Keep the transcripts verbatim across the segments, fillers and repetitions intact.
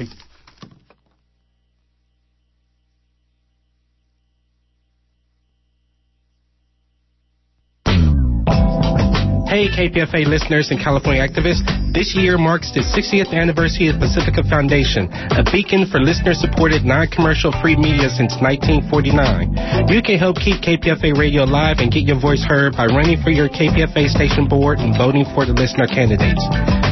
Okay. Hey, K P F A listeners and California activists. This year marks the sixtieth anniversary of Pacifica Foundation, a beacon for listener-supported, non-commercial free media since nineteen forty-nine. You can help keep K P F A radio alive and get your voice heard by running for your K P F A station board and voting for the listener candidates.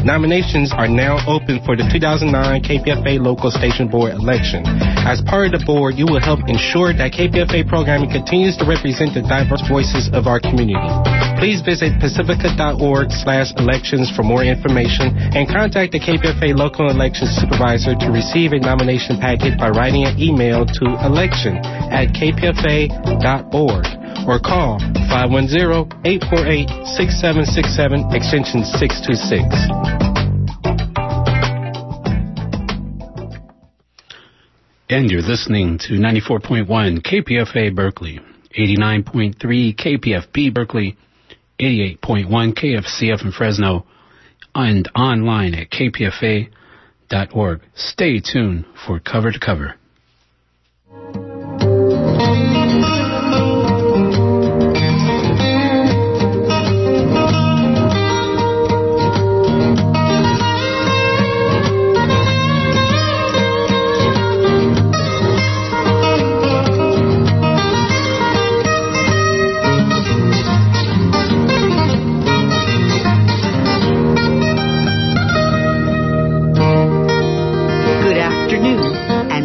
Nominations are now open for the two thousand nine K P F A local station board election. As part of the board, you will help ensure that K P F A programming continues to represent the diverse voices of our community. Please visit pacifica dot org slash elections for more information and contact the K P F A local elections supervisor to receive a nomination packet by writing an email to election at k p f a dot org or call five one zero, eight four eight, six seven six seven extension six two six. And you're listening to ninety-four point one K P F A Berkeley, eighty-nine point three K P F B Berkeley, eighty-eight point one K F C F in Fresno, and online at k p f a dot org. Stay tuned for Cover to Cover.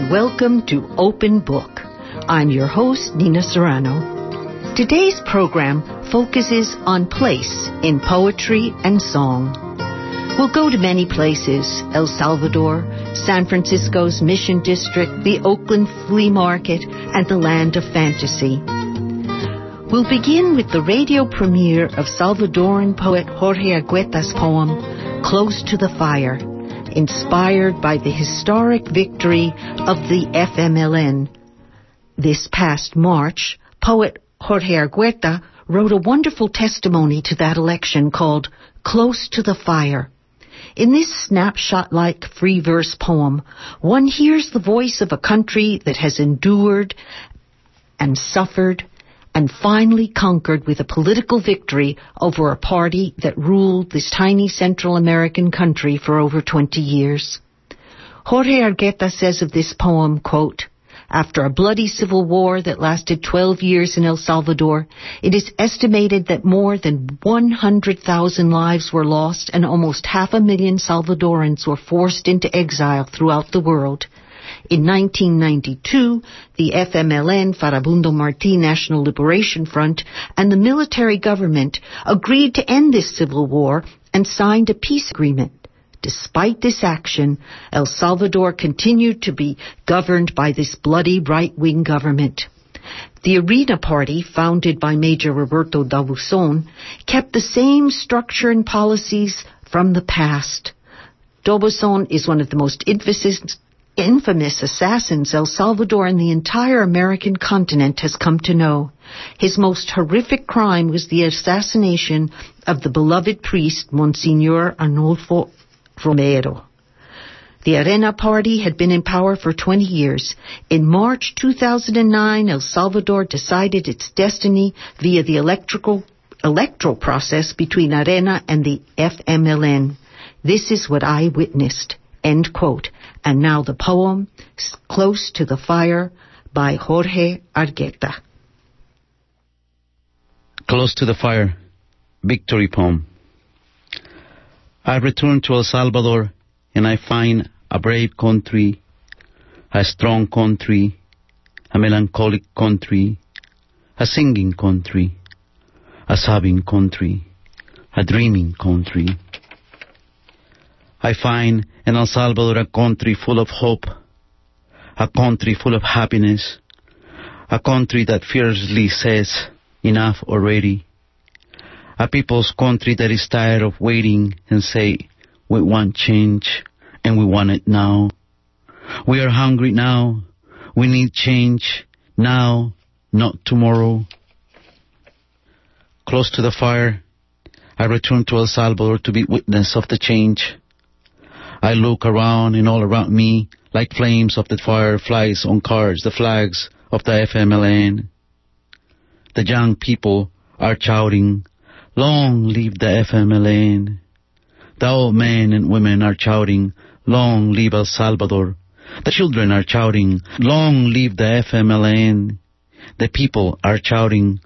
Welcome to Open Book. I'm your host, Nina Serrano. Today's program focuses on place in poetry and song. We'll go to many places, El Salvador, San Francisco's Mission District, the Oakland Flea Market, and the Land of Fantasy. We'll begin with the radio premiere of Salvadoran poet Jorge Argueta's poem, Close to the Fire, inspired by the historic victory of the F M L N. This past March, poet Jorge Argueta wrote a wonderful testimony to that election called Close to the Fire. In this snapshot-like free verse poem, one hears the voice of a country that has endured and suffered and finally conquered with a political victory over a party that ruled this tiny Central American country for over twenty years. Jorge Argueta says of this poem, quote, "After a bloody civil war that lasted twelve years in El Salvador, it is estimated that more than one hundred thousand lives were lost and almost half a million Salvadorans were forced into exile throughout the world. In nineteen ninety-two, the F M L N, Farabundo Martí National Liberation Front, and the military government agreed to end this civil war and signed a peace agreement. Despite this action, El Salvador continued to be governed by this bloody right-wing government. The Arena Party, founded by Major Roberto D'Aubuisson, kept the same structure and policies from the past. D'Aubuisson is one of the most infamous infamous assassins El Salvador and the entire American continent has come to know. His most horrific crime was the assassination of the beloved priest Monseñor Arnulfo Romero. The Arena Party had been in power for twenty years. In March two thousand nine, El Salvador decided its destiny via the electrical, electoral process between Arena and the F M L N. This is what I witnessed." End quote. And now the poem, Close to the Fire, by Jorge Argueta. Close to the Fire, victory poem. I return to El Salvador and I find a brave country, a strong country, a melancholic country, a singing country, a sobbing country, a dreaming country. I find in El Salvador a country full of hope, a country full of happiness, a country that fiercely says, enough already, a people's country that is tired of waiting and say, we want change and we want it now. We are hungry now, we need change now, not tomorrow. Close to the fire, I return to El Salvador to be witness of the change. I look around and all around me, like flames of the fire flies on cards, the flags of the F M L N. The young people are shouting, "Long live the F M L N." The old men and women are shouting, "Long live El Salvador." The children are shouting, "Long live the F M L N." The people are shouting,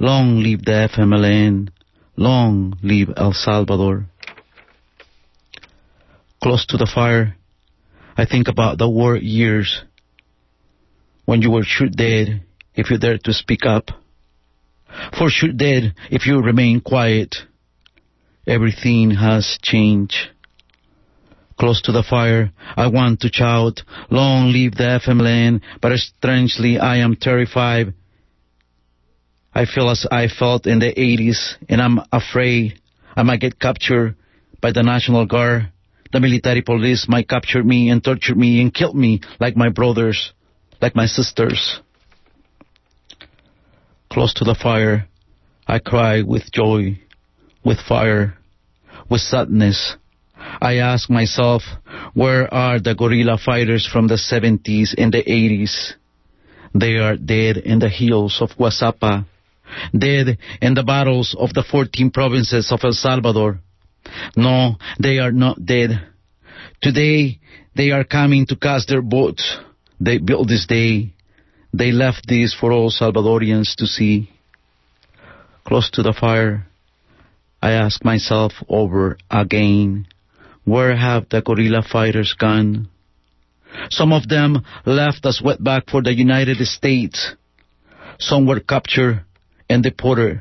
"Long live the F M L N. Long live El Salvador." Close to the fire, I think about the war years when you were shoot dead if you dared to speak up, for shoot dead if you remain quiet. Everything has changed. Close to the fire, I want to shout, "Long live the F M L N," but strangely I am terrified. I feel as I felt in the eighties, and I'm afraid I might get captured by the National Guard. The military police might capture me and torture me and kill me like my brothers, like my sisters. Close to the fire, I cry with joy, with fire, with sadness. I ask myself, where are the guerrilla fighters from the seventies and the eighties? They are dead in the hills of Guasapa, dead in the battles of the fourteen provinces of El Salvador. No, they are not dead. Today, they are coming to cast their votes. They built this day. They left this for all Salvadorians to see. Close to the fire, I ask myself over again, where have the guerrilla fighters gone? Some of them left as wetback for the United States. Some were captured and deported.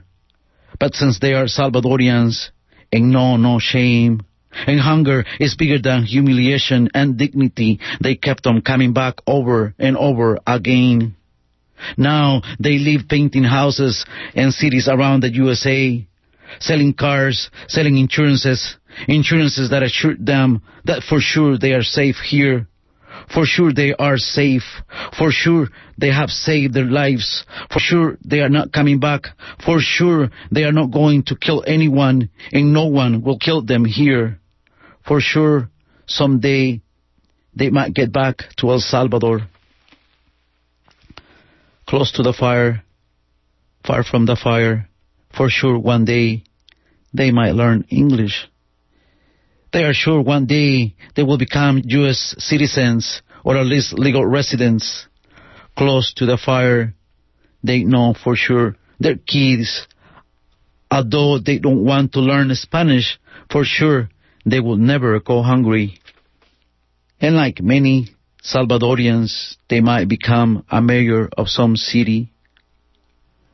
But since they are Salvadorians, and know no shame, and hunger is bigger than humiliation and dignity, they kept on coming back over and over again. Now they live painting houses and cities around the U S A, selling cars, selling insurances, insurances that assure them that for sure they are safe here. For sure they are safe. For sure they have saved their lives. For sure they are not coming back. For sure they are not going to kill anyone, and no one will kill them here. For sure someday they might get back to El Salvador. Close to the fire, far from the fire, for sure one day they might learn English. They are sure one day they will become U S citizens, or at least legal residents. Close to the fire, they know for sure their kids, although they don't want to learn Spanish, for sure they will never go hungry. And like many Salvadorians, they might become a mayor of some city.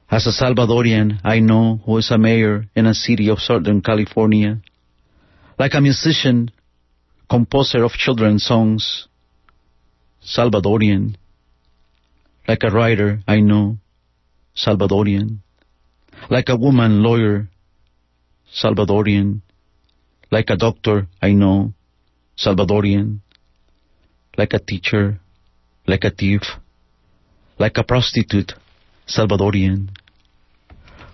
As a Salvadorian, I know who is a mayor in a city of Southern California. Like a musician, composer of children's songs, Salvadorian. Like a writer, I know, Salvadorian. Like a woman lawyer, Salvadorian. Like a doctor, I know, Salvadorian. Like a teacher, like a thief, like a prostitute, Salvadorian.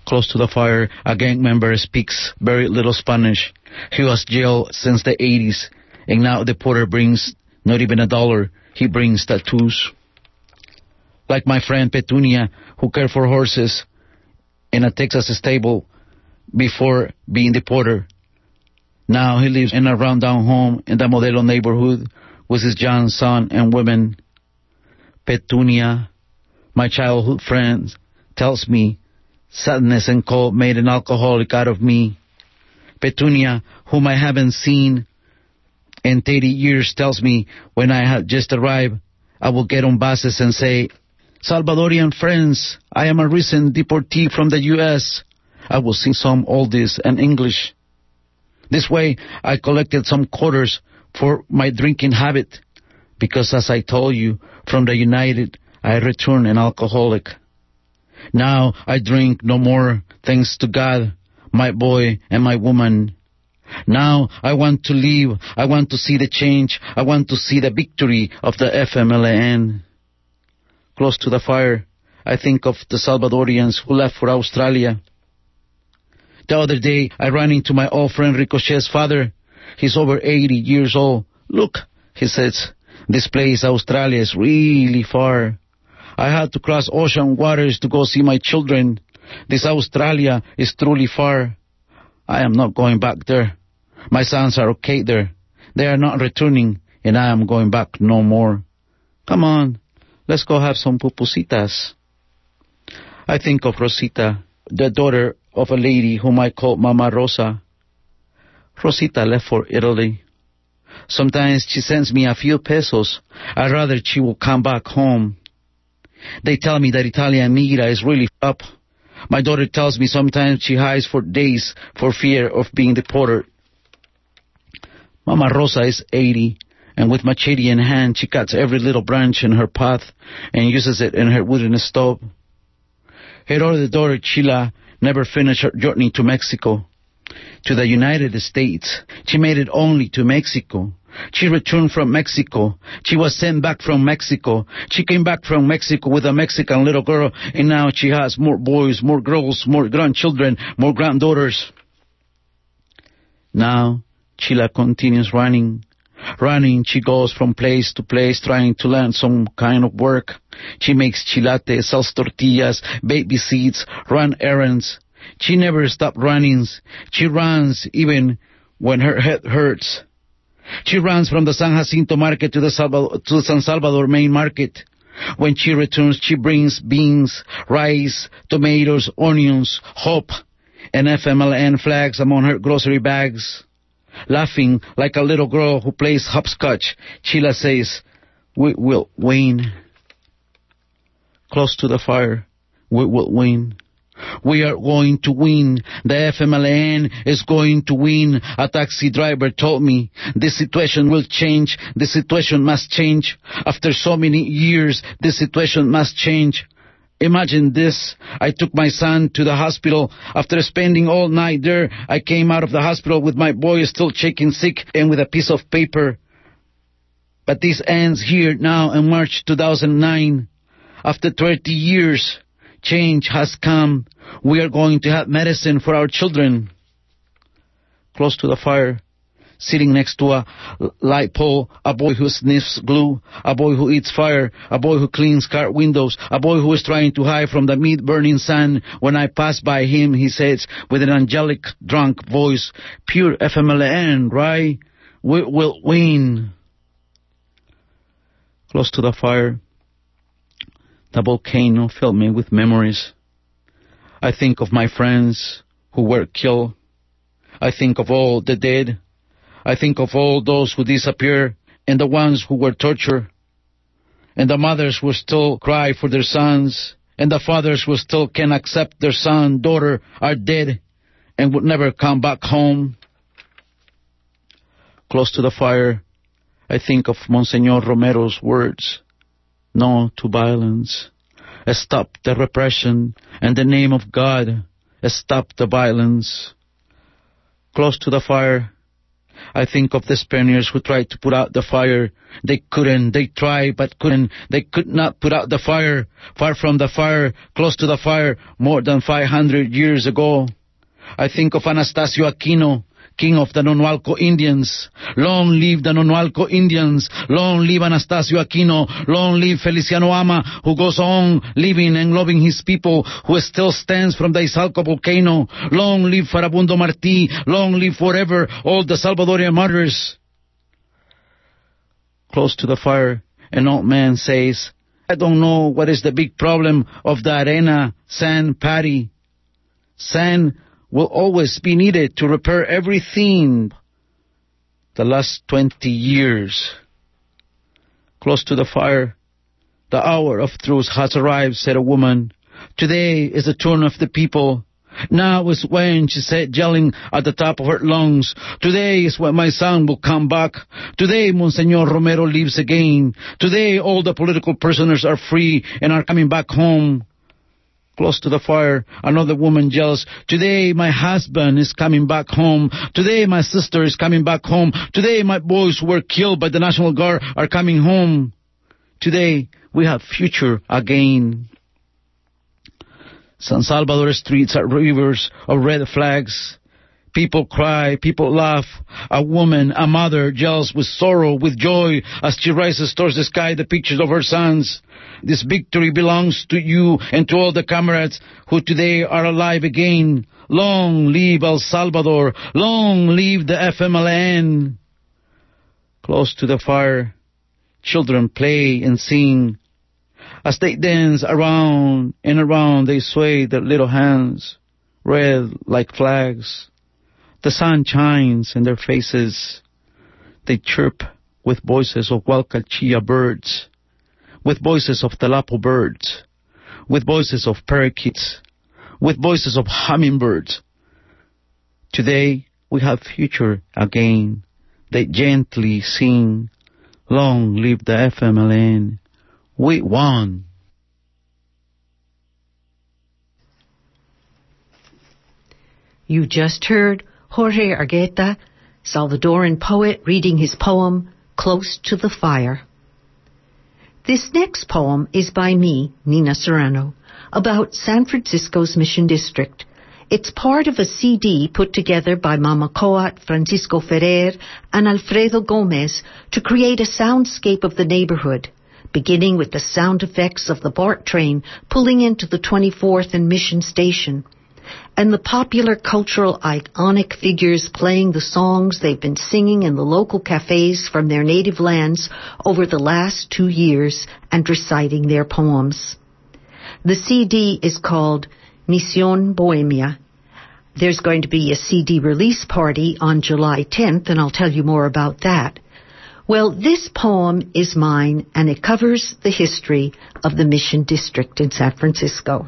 Close to the fire, a gang member speaks very little Spanish. He was jailed since the eighties, and now the porter brings not even a dollar. He brings tattoos. Like my friend Petunia, who cared for horses in a Texas stable before being the porter. Now he lives in a rundown home in the Modelo neighborhood with his young son and women. Petunia, my childhood friend, tells me sadness and cold made an alcoholic out of me. Petunia, whom I haven't seen in thirty years, tells me when I had just arrived, I will get on buses and say, "Salvadorian friends, I am a recent deportee from the U S" I will sing some oldies in English. This way, I collected some quarters for my drinking habit, because as I told you, from the United, I returned an alcoholic. Now I drink no more, thanks to God, my boy and my woman. Now I want to live. I want to see the change. I want to see the victory of the F M L N. Close to the fire, I think of the Salvadorians who left for Australia. The other day, I ran into my old friend Ricochet's father. He's over eighty years old, "Look," he says, "this place, Australia, is really far. I had to cross ocean waters to go see my children. This Australia is truly far. I am not going back there. My sons are okay there. They are not returning, and I am going back no more. Come on, let's go have some pupusitas." I think of Rosita, the daughter of a lady whom I call Mama Rosa. Rosita left for Italy. Sometimes she sends me a few pesos. I'd rather she will come back home. They tell me that Italian migra is really up. My daughter tells me sometimes she hides for days for fear of being deported. Mama Rosa is eighty, and with machete in hand, she cuts every little branch in her path and uses it in her wooden stove. Her older daughter, Chila, never finished her journey to Mexico. To the United States, she made it only to Mexico. She returned from Mexico. She was sent back from Mexico. She came back from Mexico with a Mexican little girl, and now she has more boys, more girls, more grandchildren, more granddaughters. Now, Chila continues running. Running, she goes from place to place trying to learn some kind of work. She makes chilate, sells tortillas, baby seeds, run errands. She never stops running. She runs even when her head hurts. She runs from the San Jacinto market to the Salvador, to San Salvador main market. When she returns, she brings beans, rice, tomatoes, onions, hope, and F M L N flags among her grocery bags. Laughing like a little girl who plays hopscotch, Chila says, "We will win." Close to the fire, we will win. We are going to win. The F M L N is going to win. A taxi driver told me, "This situation will change. The situation must change. After so many years, the situation must change." Imagine this. I took my son to the hospital. After spending all night there, I came out of the hospital with my boy still shaking sick and with a piece of paper. But this ends here now in March two thousand nine. After thirty years, change has come. We are going to have medicine for our children. Close to the fire, sitting next to a light pole, a boy who sniffs glue, a boy who eats fire, a boy who cleans car windows, a boy who is trying to hide from the meat-burning sun. When I pass by him, he says with an angelic, drunk voice, "Pure F M L N, right? We will win." Close to the fire, the volcano filled me with memories. I think of my friends who were killed. I think of all the dead. I think of all those who disappear and the ones who were tortured, and the mothers who still cry for their sons, and the fathers who still can't accept their son, daughter are dead and would never come back home. Close to the fire, I think of Monseñor Romero's words, "No to violence. Stop the repression. In the name of God, stop the violence." Close to the fire, I think of the Spaniards who tried to put out the fire. They couldn't. They tried but couldn't. They could not put out the fire. Far from the fire, close to the fire, more than five hundred years ago. I think of Anastasio Aquino, king of the Nonualco Indians. Long live the Nonualco Indians. Long live Anastasio Aquino. Long live Feliciano Ama, who goes on living and loving his people, who still stands from the Isalco volcano. Long live Farabundo Martí. Long live forever all the Salvadoran martyrs. Close to the fire, an old man says, "I don't know what is the big problem of the Arena Party. Sand will always be needed to repair everything the last twenty years. Close to the fire, "The hour of truth has arrived," said a woman. "Today is the turn of the people. Now is when," she said, yelling at the top of her lungs, "today is when my son will come back. Today, Monseñor Romero lives again. Today, all the political prisoners are free and are coming back home." Close to the fire, another woman yells, "Today my husband is coming back home. Today my sister is coming back home. Today my boys who were killed by the National Guard are coming home. Today we have future again." San Salvador streets are rivers of red flags. People cry, people laugh. A woman, a mother, yells with sorrow, with joy, as she rises towards the sky the pictures of her sons. This victory belongs to you and to all the comrades who today are alive again. Long live El Salvador. Long live the F M L N. Close to the fire, children play and sing. As they dance around and around, they sway their little hands, red like flags. The sun shines in their faces. They chirp with voices of Huacachilla birds, with voices of Talapo birds, with voices of parakeets, with voices of hummingbirds. Today we have future again. They gently sing, long live the F M L N. We won. You just heard Jorge Argueta, Salvadoran poet, reading his poem, Close to the Fire. This next poem is by me, Nina Serrano, about San Francisco's Mission District. It's part of a C D put together by Mama Coat, Francisco Ferrer, and Alfredo Gomez to create a soundscape of the neighborhood, beginning with the sound effects of the BART train pulling into the twenty-fourth and Mission Station, and the popular cultural iconic figures playing the songs they've been singing in the local cafes from their native lands over the last two years and reciting their poems. The C D is called Mission Bohemia. There's going to be a C D release party on July tenth, and I'll tell you more about that. Well, this poem is mine, and it covers the history of the Mission District in San Francisco.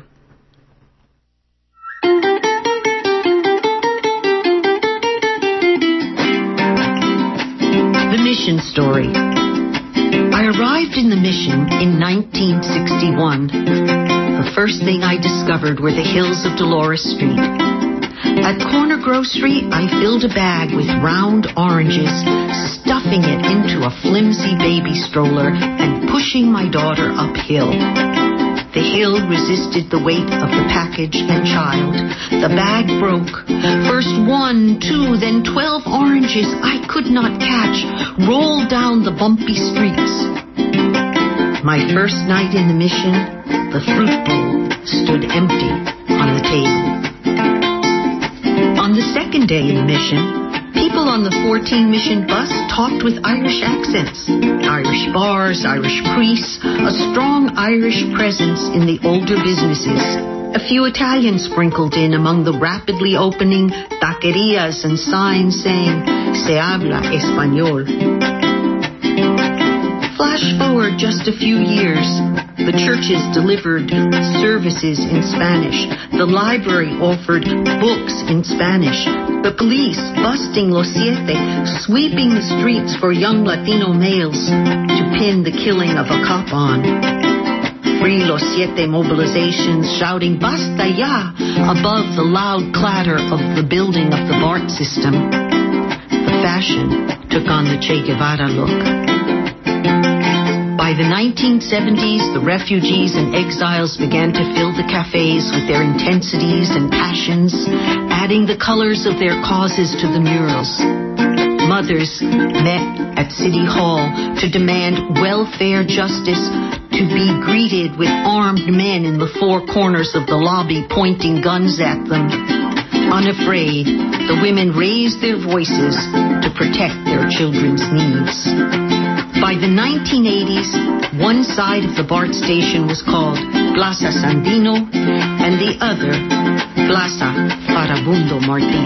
The Mission Story. I arrived in the Mission in nineteen sixty-one. The first thing I discovered were the hills of Dolores Street. At Corner Grocery, I filled a bag with round oranges, stuffing it into a flimsy baby stroller and pushing my daughter uphill. The hill resisted the weight of the package and child. The bag broke. First one, two, then twelve oranges I could not catch rolled down the bumpy streets. My first night in the Mission, the fruit bowl stood empty on the table. On the second day in Mission, people on the fourteen Mission bus talked with Irish accents, Irish bars, Irish priests, a strong Irish presence in the older businesses. A few Italians sprinkled in among the rapidly opening taquerias and signs saying, Se habla español. Flash forward just a few years. The churches delivered services in Spanish. The library offered books in Spanish. The police busting Los Siete, sweeping the streets for young Latino males to pin the killing of a cop on. Free Los Siete mobilizations shouting Basta ya! Above the loud clatter of the building of the BART system. The fashion took on the Che Guevara look. By the nineteen seventies, the refugees and exiles began to fill the cafes with their intensities and passions, adding the colors of their causes to the murals. Mothers met at City Hall to demand welfare justice, to be greeted with armed men in the four corners of the lobby pointing guns at them. Unafraid, the women raised their voices to protect their children's needs. By the nineteen eighties, one side of the BART station was called Plaza Sandino and the other Plaza Farabundo Martí.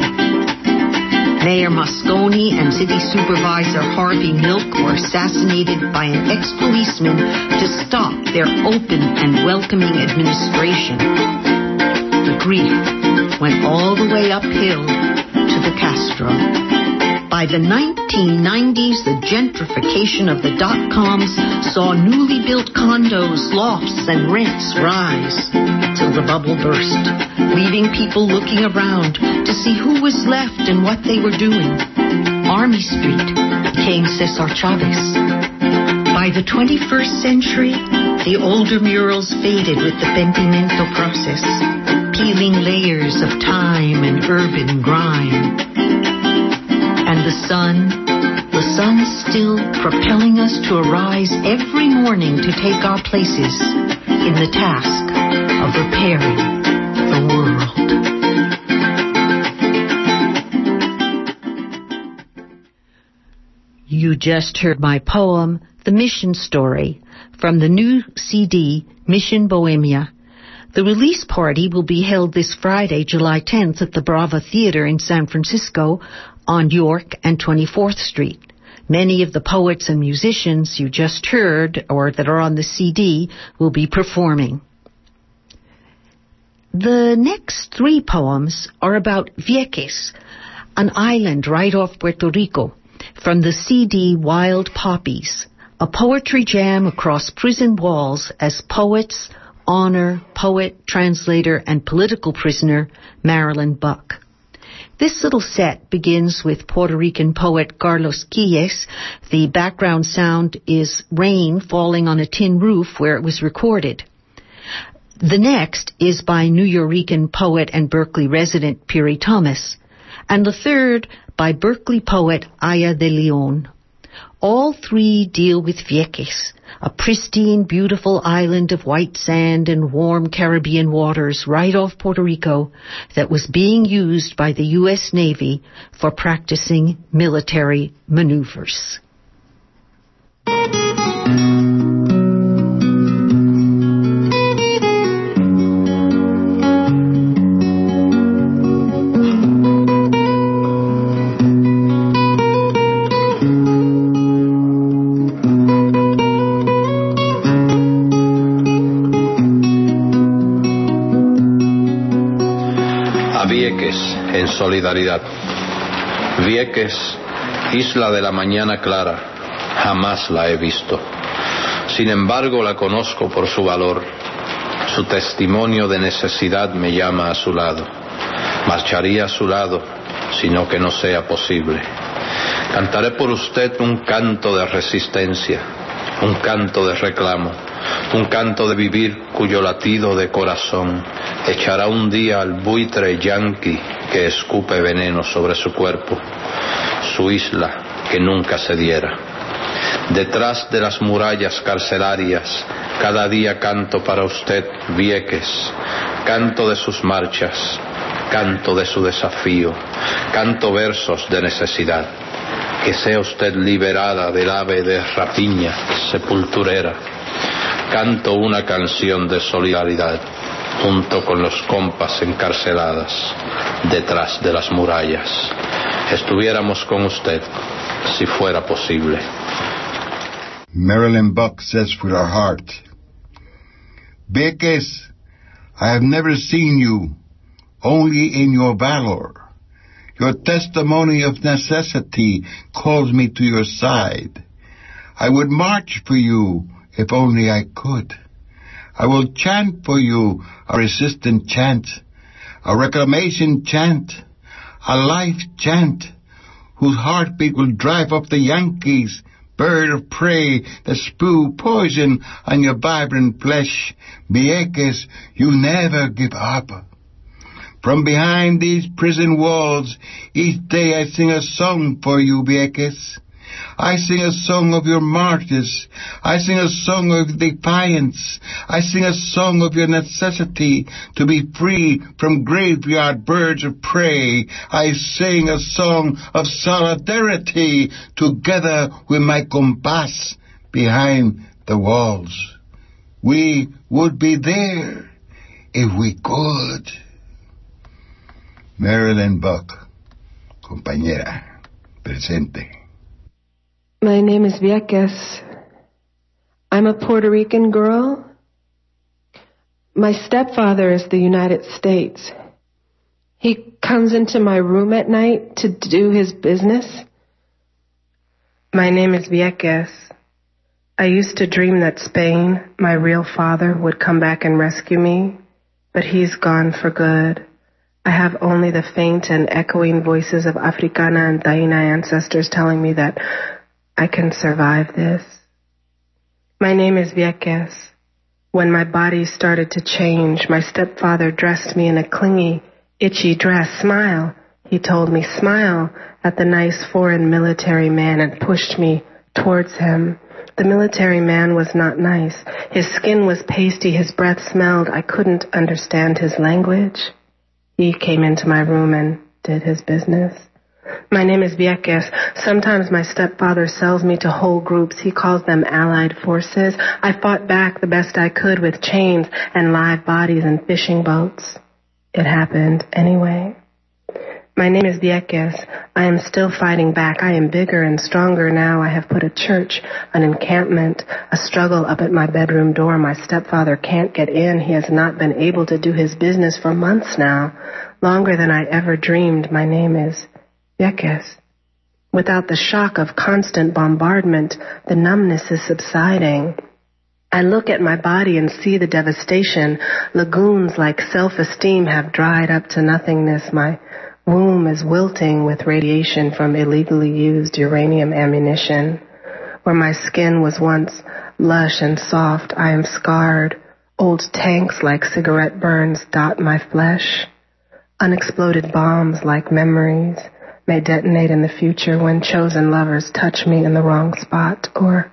Mayor Moscone and City Supervisor Harvey Milk were assassinated by an ex-policeman to stop their open and welcoming administration. The grief went all the way uphill to the Castro. By the nineteen nineties, the gentrification of the dot-coms saw newly built condos, lofts, and rents rise till the bubble burst, leaving people looking around to see who was left and what they were doing. Army Street became Cesar Chavez. By the twenty-first century, the older murals faded with the pentimento process. peeling layers of time and urban grime. And the sun, the sun still propelling us to arise every morning to take our places in the task of repairing the world. You just heard my poem, The Mission Story, from the new C D, Mission Bohemia. The release party will be held this Friday, July tenth, at the Brava Theater in San Francisco on York and twenty-fourth Street. Many of the poets and musicians you just heard or that are on the C D will be performing. The next three poems are about Vieques, an island right off Puerto Rico, from the C D Wild Poppies, a poetry jam across prison walls as poets honor poet, translator, and political prisoner Marilyn Buck. This little set begins with Puerto Rican poet Carlos Quiles. The background sound is rain falling on a tin roof where it was recorded. The next is by New Yorican poet and Berkeley resident Piri Thomas, and the third by Berkeley poet Aya de Leon. All three deal with Vieques, a pristine, beautiful island of white sand and warm Caribbean waters right off Puerto Rico that was being used by the U S Navy for practicing military maneuvers. En solidaridad. Vieques, isla de la mañana clara, jamás la he visto. Sin embargo, la conozco por su valor. Su testimonio de necesidad me llama a su lado. Marcharía a su lado, sino que no sea posible. Cantaré por usted un canto de resistencia, un canto de reclamo, un canto de vivir cuyo latido de corazón echará un día al buitre yanqui que escupe veneno sobre su cuerpo, su isla que nunca cediera. Detrás de las murallas carcelarias, cada día canto para usted, Vieques, canto de sus marchas, canto de su desafío, canto versos de necesidad. Que sea usted liberada del ave de rapiña sepulturera. Canto una canción de solidaridad junto con los compas encarceladas detrás de las murallas. Estuviéramos con usted si fuera posible. Marilyn Buck says with her heart, Vieques, I have never seen you, only in your valor. Your testimony of necessity calls me to your side. I would march for you if only I could. I will chant for you a resistant chant, a reclamation chant, a life chant, whose heartbeat will drive up the Yankees, bird of prey that spew poison on your vibrant flesh. Vieques, you never give up. From behind these prison walls, each day I sing a song for you, Vieques. I sing a song of your martyrs. I sing a song of defiance. I sing a song of your necessity to be free from graveyard birds of prey. I sing a song of solidarity together with my compas behind the walls. We would be there if we could. Marilyn Buck, compañera, presente. My name is Vieques. I'm a Puerto Rican girl. My stepfather is the United States. He comes into my room at night to do his business. My name is Vieques. I used to dream that Spain, my real father, would come back and rescue me, but he's gone for good. I have only the faint and echoing voices of Africana and Taína ancestors telling me that I can survive this. My name is Vieques. When my body started to change, my stepfather dressed me in a clingy, itchy dress. Smile, he told me, smile at the nice foreign military man, and pushed me towards him. The military man was not nice. His skin was pasty. His breath smelled. I couldn't understand his language. He came into my room and did his business. My name is Vieques. Sometimes my stepfather sells me to whole groups. He calls them allied forces. I fought back the best I could with chains and live bodies and fishing boats. It happened anyway. My name is Vieques. I am still fighting back. I am bigger and stronger now. I have put a church, an encampment, a struggle up at my bedroom door. My stepfather can't get in. He has not been able to do his business for months now, longer than I ever dreamed. My name is Vieques. Without the shock of constant bombardment, the numbness is subsiding. I look at my body and see the devastation. Lagoons like self-esteem have dried up to nothingness. My womb is wilting with radiation from illegally used uranium ammunition. Where my skin was once lush and soft, I am scarred. Old tanks like cigarette burns dot my flesh. Unexploded bombs like memories may detonate in the future when chosen lovers touch me in the wrong spot or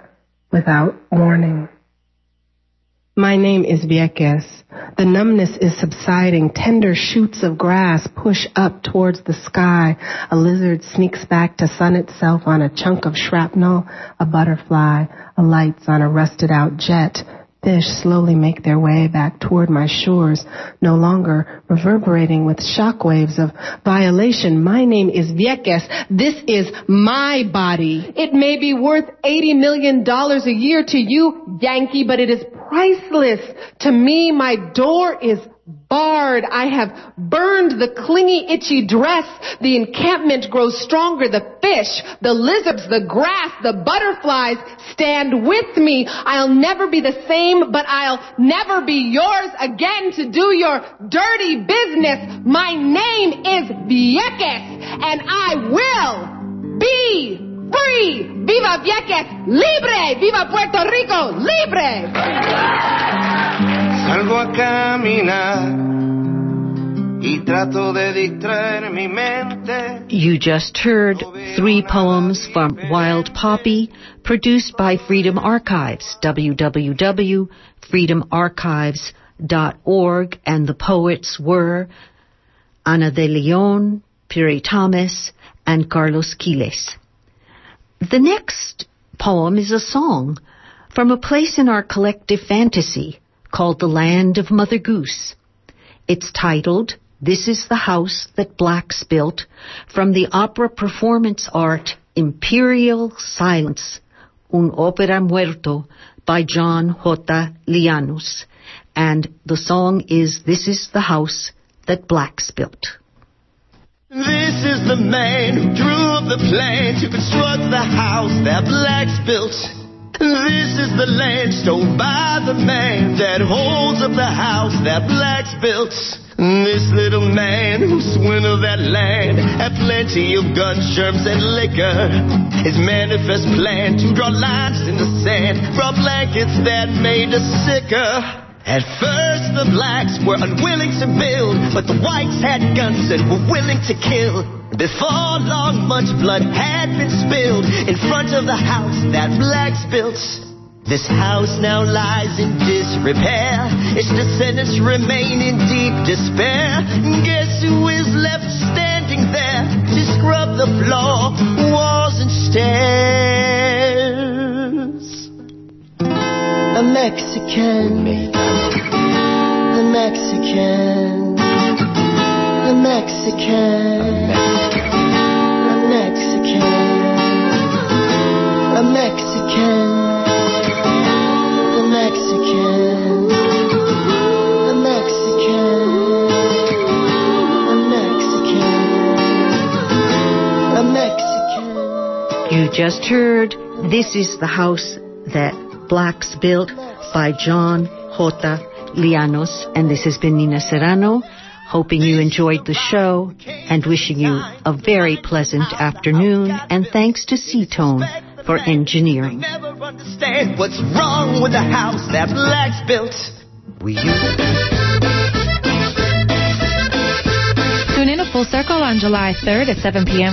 without warning. My name is Vieques. The numbness is subsiding. Tender shoots of grass push up towards the sky. A lizard sneaks back to sun itself on a chunk of shrapnel. A butterfly alights on a rusted-out jet. Fish slowly make their way back toward my shores, no longer reverberating with shockwaves of violation. My name is Vieques. This is my body. It may be worth eighty million dollars a year to you, Yankee, but it is priceless. To me, my door is barred. I have burned the clingy, itchy dress. The encampment grows stronger. The fish, the lizards, the grass, the butterflies stand with me. I'll never be the same, but I'll never be yours again to do your dirty business. My name is Vieques, and I will be free. Viva Vieques, libre. Viva Puerto Rico, libre. Salgo a caminar y trato de distraer mi mente. You just heard three poems from Wild Poppy, produced by Freedom Archives, w w w dot freedom archives dot org, and the poets were Ana de Leon, Piri Thomas, and Carlos Quiles. The next poem is a song from a place in our collective fantasy, called The Land of Mother Goose. It's titled, This is the House That Blacks Built, from the opera performance art Imperial Silence, Un Opera Muerto, by John J. Llanos. And the song is, This is the House That Blacks Built. This is the man who drew up the plan to construct the house that blacks built. This is the land stole by the man that holds up the house that blacks built. This little man who swindled that land had plenty of gun germs and liquor. His manifest plan to draw lines in the sand brought blankets that made us sicker. At first the blacks were unwilling to build, but the whites had guns and were willing to kill. Before long, much blood had been spilled in front of the house that blacks built. This house now lies in disrepair. Its descendants remain in deep despair. Guess who is left standing there to scrub the floor, walls, and stairs? A Mexican. A Mexican. A Mexican. A Mexican, a Mexican, a Mexican, a Mexican, a Mexican. You just heard This is the House That Blacks Built by John J. Llanos, and this has been Nina Serrano, hoping you enjoyed the show and wishing you a very pleasant afternoon, and thanks to C-Tone for engineering. I never understand what's wrong with a house that blacks built. We use it. Tune in to Full Circle on July third at seven p.m.